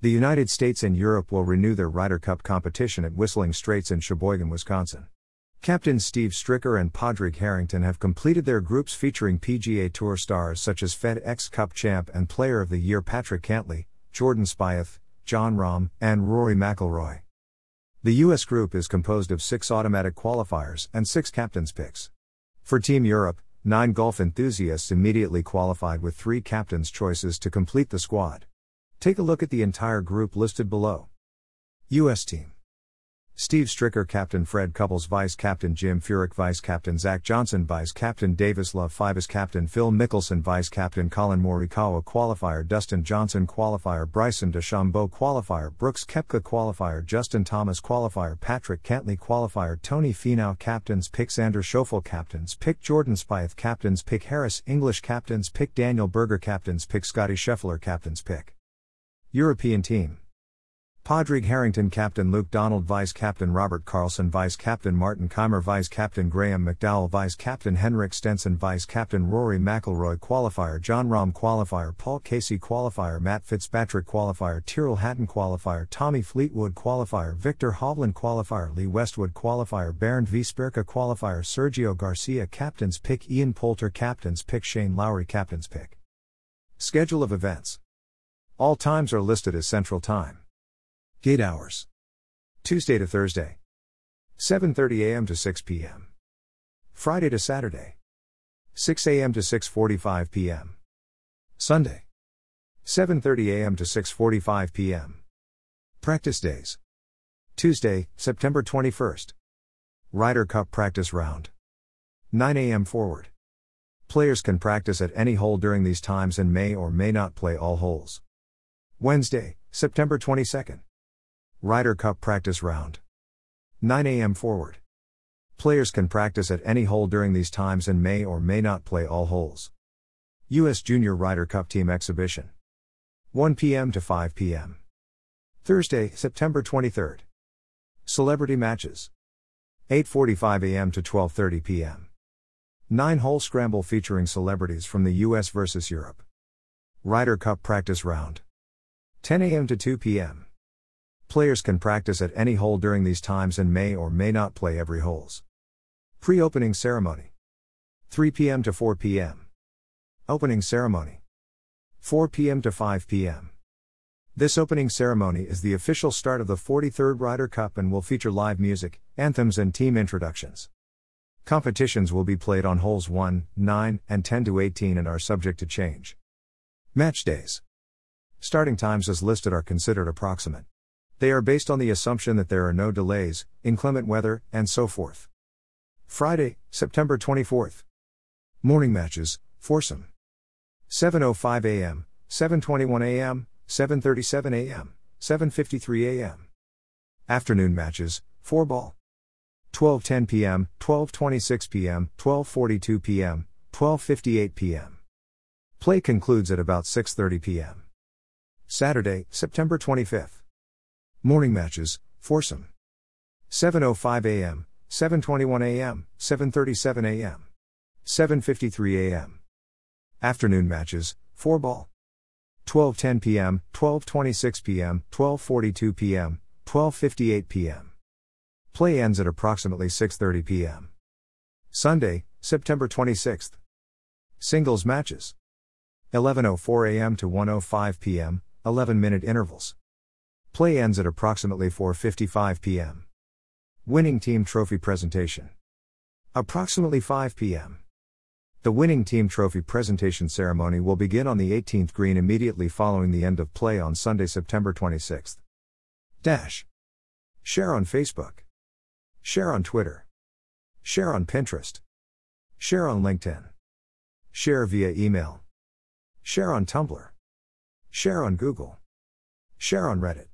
The United States and Europe will renew their Ryder Cup competition at Whistling Straits in Sheboygan, Wisconsin. Captains Steve Stricker and Padraig Harrington have completed their groups featuring PGA Tour stars such as FedEx Cup champ and Player of the Year Patrick Cantlay, Jordan Spieth, John Rahm, and Rory McIlroy. The U.S. group is composed of 6 automatic qualifiers and 6 captains' picks. For Team Europe, 9 golf enthusiasts immediately qualified with 3 captains' choices to complete the squad. Take a look at the entire group listed below. U.S. Team: Steve Stricker, Captain; Fred Couples, Vice Captain; Jim Furyk, Vice Captain; Zach Johnson, Vice Captain; Davis Love, Vice Captain; Phil Mickelson, Vice Captain; Colin Morikawa, Qualifier; Dustin Johnson, Qualifier; Bryson DeChambeau, Qualifier; Brooks Koepka, Qualifier; Justin Thomas, Qualifier; Patrick Cantlay, Qualifier; Tony Finau, Captain's Pick; Xander Schauffele, Captain's Pick; Jordan Spieth, Captain's Pick; Harris English, Captain's Pick; Daniel Berger, Captain's Pick; Scottie Scheffler, Captain's Pick. European Team: Padraig Harrington, Captain; Luke Donald, Vice Captain; Robert Karlsson, Vice Captain; Martin Kaymer, Vice Captain; Graham McDowell, Vice Captain; Henrik Stenson, Vice Captain; Rory McIlroy, Qualifier; John Rahm, Qualifier; Paul Casey, Qualifier; Matt Fitzpatrick, Qualifier; Tyrrell Hatton, Qualifier; Tommy Fleetwood, Qualifier; Victor Hovland, Qualifier; Lee Westwood, Qualifier; Bernd V. Spirka, Qualifier; Sergio Garcia, Captain's Pick; Ian Poulter, Captain's Pick; Shane Lowry, Captain's Pick. Schedule of events. All times are listed as Central Time. Gate hours: Tuesday to Thursday, 7:30 a.m. to 6 p.m. Friday to Saturday, 6 a.m. to 6:45 p.m. Sunday, 7:30 a.m. to 6:45 p.m. Practice days: Tuesday, September 21st, Ryder Cup practice round, 9 a.m. forward. Players can practice at any hole during these times and may or may not play all holes. Wednesday, September 22nd, Ryder Cup practice round, 9 a.m. forward. Players can practice at any hole during these times and may or may not play all holes. U.S. Junior Ryder Cup Team Exhibition, 1 p.m. to 5 p.m. Thursday, September 23rd. Celebrity matches, 8:45 a.m. to 12:30 p.m. 9-hole scramble featuring celebrities from the U.S. versus Europe. Ryder Cup practice round, 10 a.m. to 2 p.m. Players can practice at any hole during these times and may or may not play every holes. Pre-opening ceremony, 3 p.m. to 4 p.m. Opening ceremony, 4 p.m. to 5 p.m. This opening ceremony is the official start of the 43rd Ryder Cup and will feature live music, anthems, and team introductions. Competitions will be played on holes 1, 9, and 10 to 18 and are subject to change. Match days. Starting times as listed are considered approximate. They are based on the assumption that there are no delays, inclement weather, and so forth. Friday, September 24th. Morning matches, foursome, 7:05 a.m., 7:21 a.m., 7:37 a.m., 7:53 a.m. Afternoon matches, 4-ball, 12:10 p.m., 12:26 p.m., 12:42 p.m., 12:58 p.m. Play concludes at about 6:30 p.m. Saturday, September 25th. Morning matches, foursome, 7:05 a.m., 7:21 a.m., 7:37 a.m., 7:53 a.m. Afternoon matches, 4-ball, 12:10 p.m., 12:26 p.m., 12:42 p.m., 12:58 p.m. Play ends at approximately 6:30 p.m. Sunday, September 26th. Singles matches, 11:04 a.m. to 1:05 p.m., 11-minute intervals. Play ends at approximately 4:55 p.m. Winning team trophy presentation, approximately 5 p.m. The winning team trophy presentation ceremony will begin on the 18th green immediately following the end of play on Sunday, September 26th. Share on Facebook. Share on Twitter. Share on Pinterest. Share on LinkedIn. Share via email. Share on Tumblr. Share on Google. Share on Reddit.